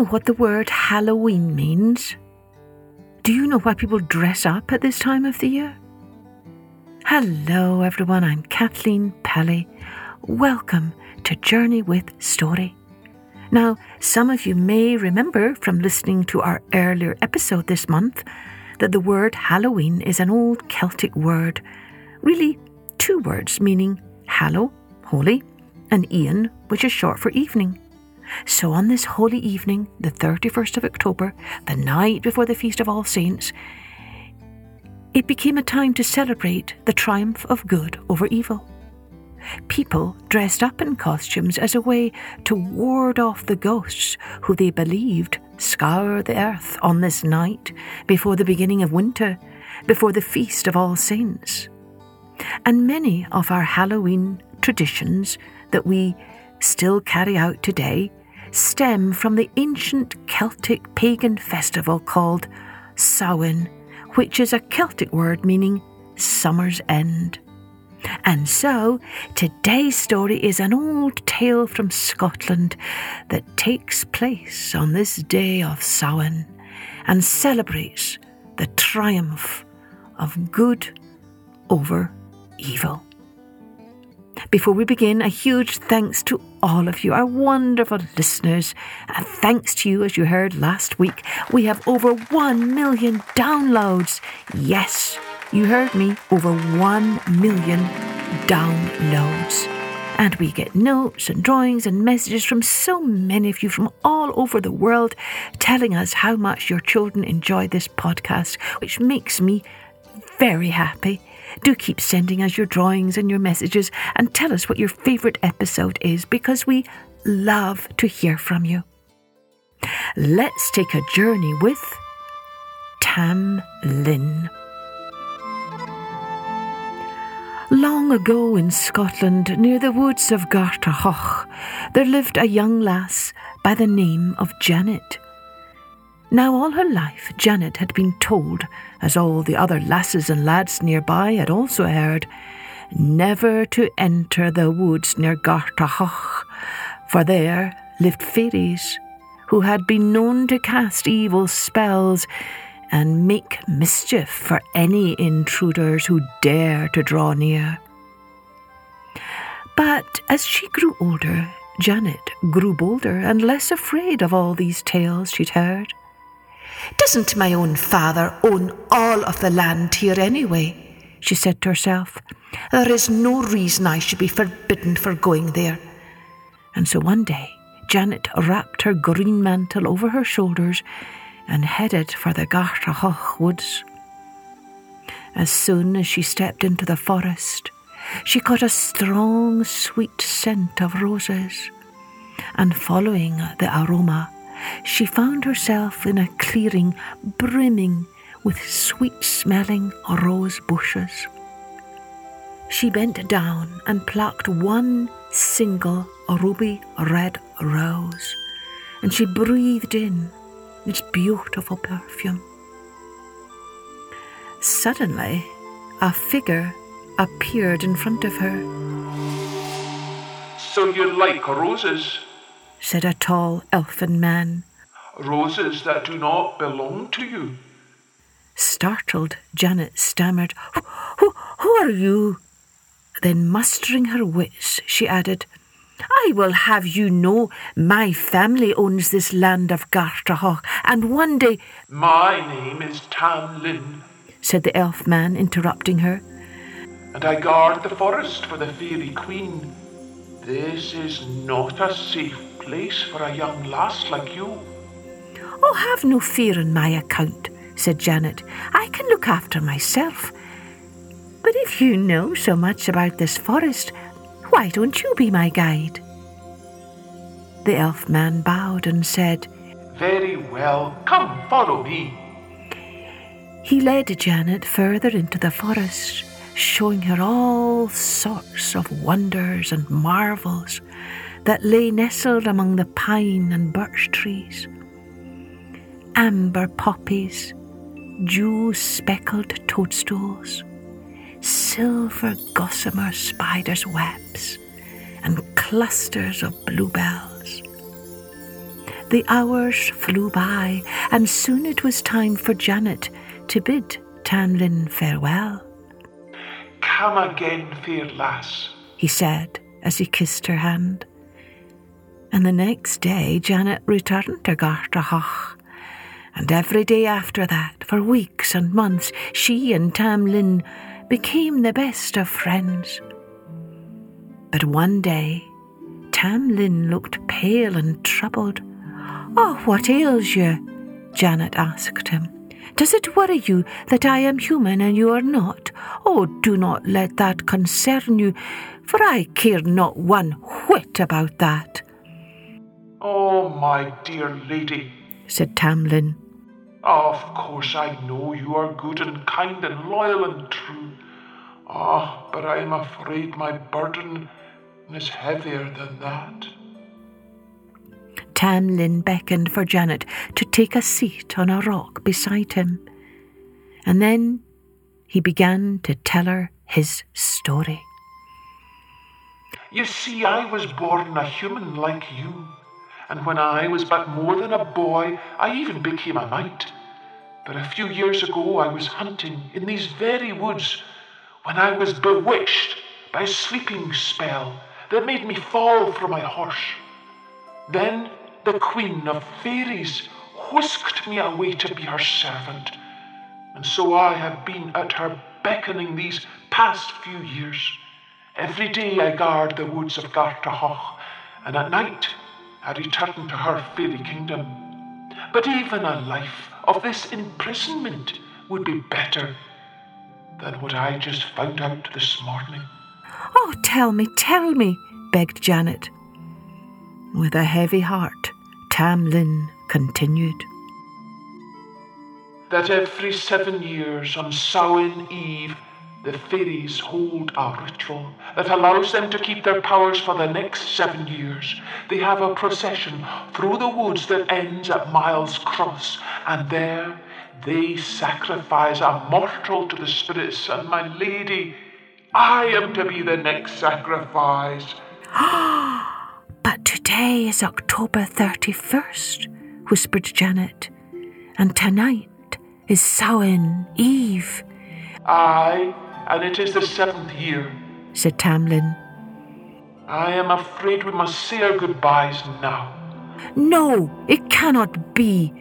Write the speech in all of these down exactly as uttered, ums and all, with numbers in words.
know what the word Halloween means? Do you know why people dress up at this time of the year? Hello everyone, I'm Kathleen Pelly. Welcome to Journey with Story. Now, some of you may remember from listening to our earlier episode this month that the word Halloween is an old Celtic word, really two words meaning hallow, holy, and Ian, which is short for evening. So on this holy evening, the thirty-first of October, the night before the Feast of All Saints, it became a time to celebrate the triumph of good over evil. People dressed up in costumes as a way to ward off the ghosts who they believed scour the earth on this night before the beginning of winter, before the Feast of All Saints. And many of our Halloween traditions that we still carry out today stem from the ancient Celtic pagan festival called Samhain, which is a Celtic word meaning summer's end. And so, today's story is an old tale from Scotland that takes place on this day of Samhain and celebrates the triumph of good over evil. Before we begin, a huge thanks to all of you, our wonderful listeners. And thanks to you, as you heard last week, we have over one million downloads. Yes, you heard me, over one million downloads. And we get notes and drawings and messages from so many of you from all over the world telling us how much your children enjoy this podcast, which makes me very happy. Do keep sending us your drawings and your messages and tell us what your favourite episode is, because we love to hear from you. Let's take a journey with Tam Lin. Long ago in Scotland, near the woods of Carterhaugh, there lived a young lass by the name of Janet. Now all her life Janet had been told, as all the other lasses and lads nearby had also heard, never to enter the woods near Carterhaugh, for there lived fairies who had been known to cast evil spells and make mischief for any intruders who dare to draw near. But as she grew older, Janet grew bolder and less afraid of all these tales she'd heard. "Doesn't my own father own all of the land here anyway?" she said to herself. "There is no reason I should be forbidden for going there." And so one day, Janet wrapped her green mantle over her shoulders and headed for the Carterhaugh woods. As soon as she stepped into the forest, she caught a strong, sweet scent of roses, and following the aroma, she found herself in a clearing brimming with sweet-smelling rose bushes. She bent down and plucked one single ruby-red rose, and she breathed in its beautiful perfume. Suddenly, a figure appeared in front of her. "So you like roses?" said a tall, elfin man. "Roses that do not belong to you." Startled, Janet stammered, who, who, who are you?" Then, mustering her wits, she added, "I will have you know my family owns this land of Carterhaugh, and one day—" "My name is Tam Lin," said the elf man, interrupting her, "and I guard the forest for the fairy queen. This is not a safe place for a young lass like you." "Oh, have no fear on my account," said Janet. "I can look after myself. But if you know so much about this forest, why don't you be my guide?" The elf man bowed and said, "Very well, come follow me." He led Janet further into the forest, showing her all sorts of wonders and marvels that lay nestled among the pine and birch trees. Amber poppies, dew-speckled toadstools, silver gossamer spiders' webs, and clusters of bluebells. The hours flew by, and soon it was time for Janet to bid Tam Lin farewell. "Come again, fair lass," he said as he kissed her hand. And the next day Janet returned to Carterhaugh, and every day after that, for weeks and months, she and Tam Lin became the best of friends. But one day, Tam Lin looked pale and troubled. "Oh, what ails you?" Janet asked him. "Does it worry you that I am human and you are not? Oh, do not let that concern you, for I care not one whit about that." "Oh, my dear lady," said Tam Lin, "of course I know you are good and kind and loyal and true. Ah, but I am afraid my burden is heavier than that." Tam Lin beckoned for Janet to take a seat on a rock beside him, and then he began to tell her his story. "You see, I was born a human like you, and when I was but more than a boy, I even became a knight. But a few years ago I was hunting in these very woods when I was bewitched by a sleeping spell that made me fall from my horse. Then the Queen of Fairies whisked me away to be her servant, and so I have been at her beckoning these past few years. Every day I guard the woods of Carterhaugh, and at night I return to her fairy kingdom. But even a life of this imprisonment would be better than what I just found out this morning." "Oh, tell me, tell me," begged Janet. With a heavy heart, Tam Lin continued. "That every seven years on Samhain Eve, the fairies hold a ritual that allows them to keep their powers for the next seven years. They have a procession through the woods that ends at Miles Cross, and there they sacrifice a mortal to the spirits, and my lady, I am to be the next sacrifice." "But today is October thirty-first, whispered Janet, "and tonight is Samhain Eve." "Aye, and it is the seventh year," said Tam Lin. "I am afraid we must say our goodbyes now." "No, it cannot be."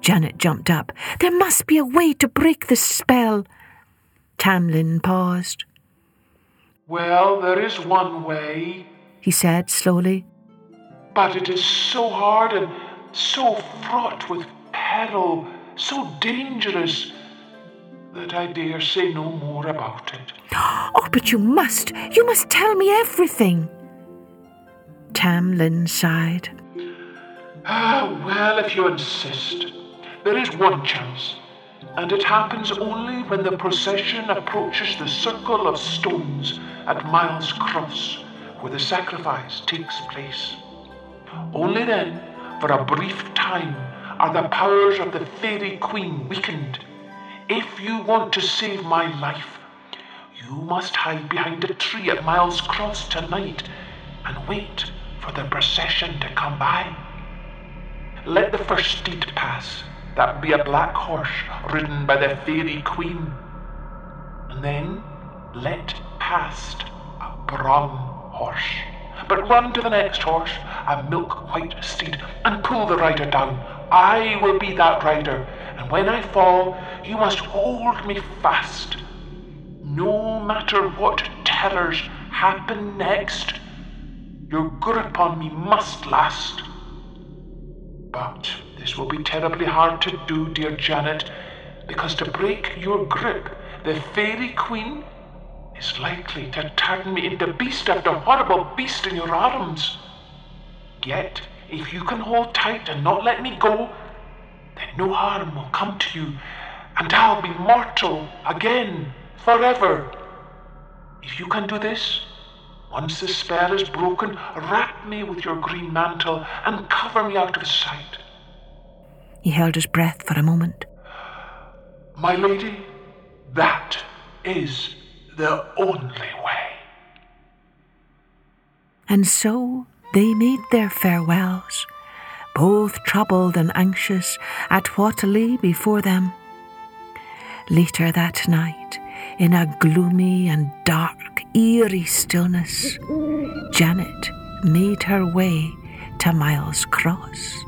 Janet jumped up. "There must be a way to break the spell." Tam Lin paused. "Well, there is one way," he said slowly. "But it is so hard and so fraught with peril, so dangerous, that I dare say no more about it." "Oh, but you must, you must tell me everything." Tam Lin sighed. "Ah, well, if you insist, there is one chance, and it happens only when the procession approaches the circle of stones at Miles Cross, where the sacrifice takes place. Only then, for a brief time, are the powers of the Fairy Queen weakened. If you want to save my life, you must hide behind a tree at Miles Cross tonight and wait for the procession to come by. Let the first steed pass. That will be a black horse ridden by the Fairy Queen. And then let past a brown horse. But run to the next horse, a milk-white steed, and pull the rider down. I will be that rider, and when I fall, you must hold me fast. No matter what terrors happen next, your grip on me must last. But this will be terribly hard to do, dear Janet, because to break your grip, the Fairy Queen is likely to turn me into beast after horrible beast in your arms. Yet, if you can hold tight and not let me go, then no harm will come to you, and I'll be mortal again, forever. If you can do this, once the spell is broken, wrap me with your green mantle and cover me out of sight." He held his breath for a moment. "My lady, that is the only way." And so they made their farewells, both troubled and anxious at what lay before them. Later that night, in a gloomy and dark, eerie stillness, Janet made her way to Miles Cross,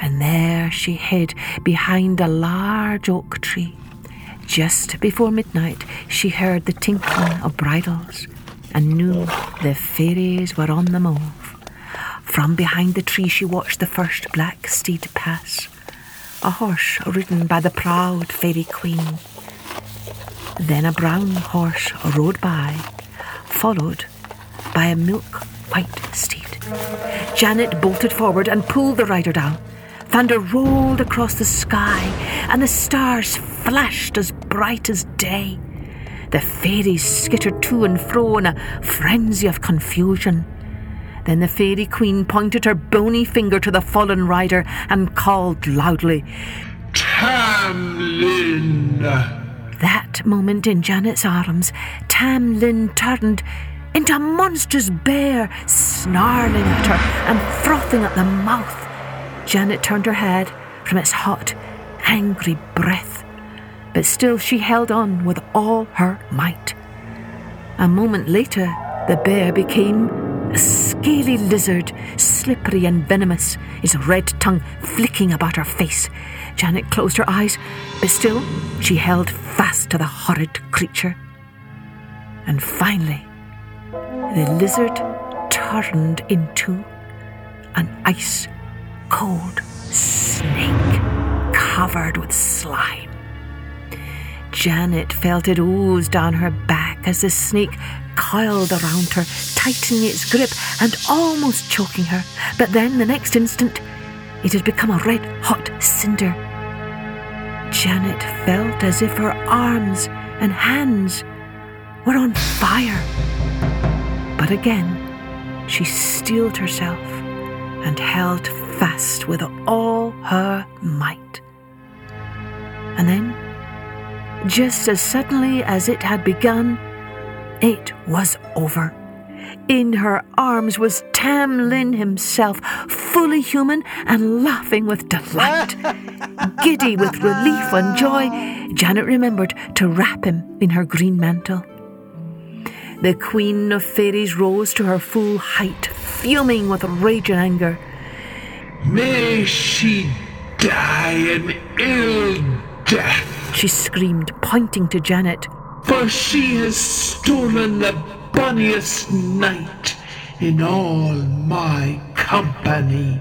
and there she hid behind a large oak tree. Just before midnight, she heard the tinkling of bridles and knew the fairies were on the move. From behind the tree, she watched the first black steed pass, a horse ridden by the proud fairy queen. Then a brown horse rode by, followed by a milk-white steed. Janet bolted forward and pulled the rider down. Thunder rolled across the sky, and the stars flashed as bright as day. The fairies skittered to and fro in a frenzy of confusion. Then the fairy queen pointed her bony finger to the fallen rider and called loudly, "Tam Lin!" That moment, in Janet's arms, Tam Lin turned into a monstrous bear, snarling at her and frothing at the mouth. Janet turned her head from its hot, angry breath, but still she held on with all her might. A moment later, the bear became a scaly lizard, slippery and venomous, its red tongue flicking about her face. Janet closed her eyes, but still she held fast to the horrid creature. And finally, the lizard turned into an ice cold snake covered with slime. Janet felt it ooze down her back as the snake coiled around her, tightening its grip and almost choking her. But then, the next instant, it had become a red-hot cinder. Janet felt as if her arms and hands were on fire. But again, she steeled herself and held fast with all her might. And then, just as suddenly as it had begun, it was over. In her arms was Tam Lin himself, fully human and laughing with delight. Giddy with relief and joy, Janet remembered to wrap him in her green mantle. The Queen of Fairies rose to her full height, fuming with rage and anger. "May she die an ill death," she screamed, pointing to Janet, "for she has stolen the bonniest night in all my company."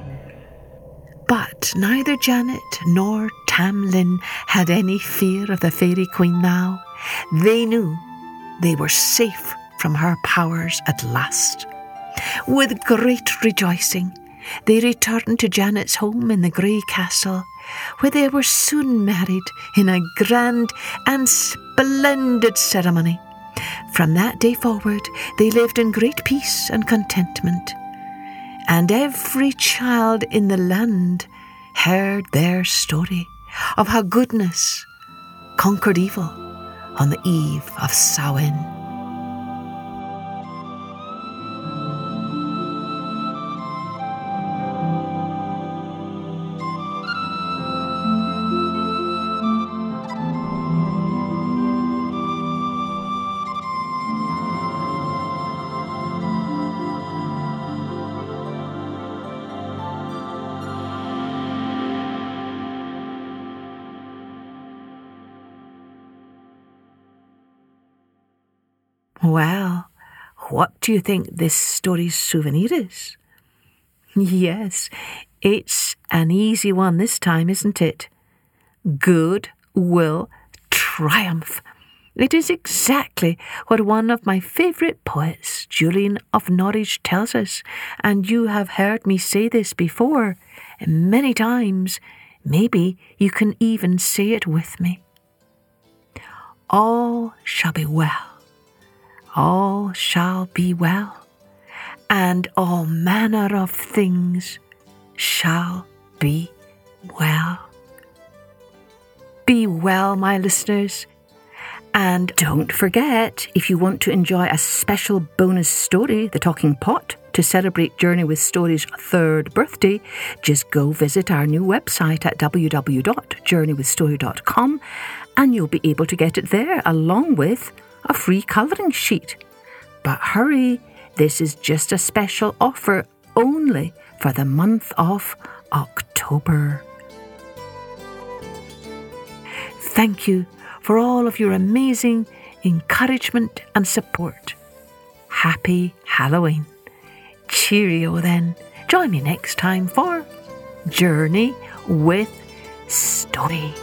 But neither Janet nor Tam Lin had any fear of the Fairy Queen now. They knew they were safe from her powers at last. With great rejoicing, they returned to Janet's home in the Grey Castle, where they were soon married in a grand and splendid ceremony. From that day forward, they lived in great peace and contentment, and every child in the land heard their story of how goodness conquered evil on the eve of Samhain. Well, what do you think this story's souvenir is? Yes, it's an easy one this time, isn't it? Good will triumph. It is exactly what one of my favourite poets, Julian of Norwich, tells us, and you have heard me say this before many times. Maybe you can even say it with me. All shall be well. All shall be well, and all manner of things shall be well. Be well, my listeners. And don't forget, if you want to enjoy a special bonus story, The Talking Pot, to celebrate Journey with Story's third birthday, just go visit our new website at w w w dot journey with story dot com and you'll be able to get it there along with a free colouring sheet. But hurry, this is just a special offer only for the month of October. Thank you for all of your amazing encouragement and support. Happy Halloween. Cheerio then. Join me next time for Journey with Story.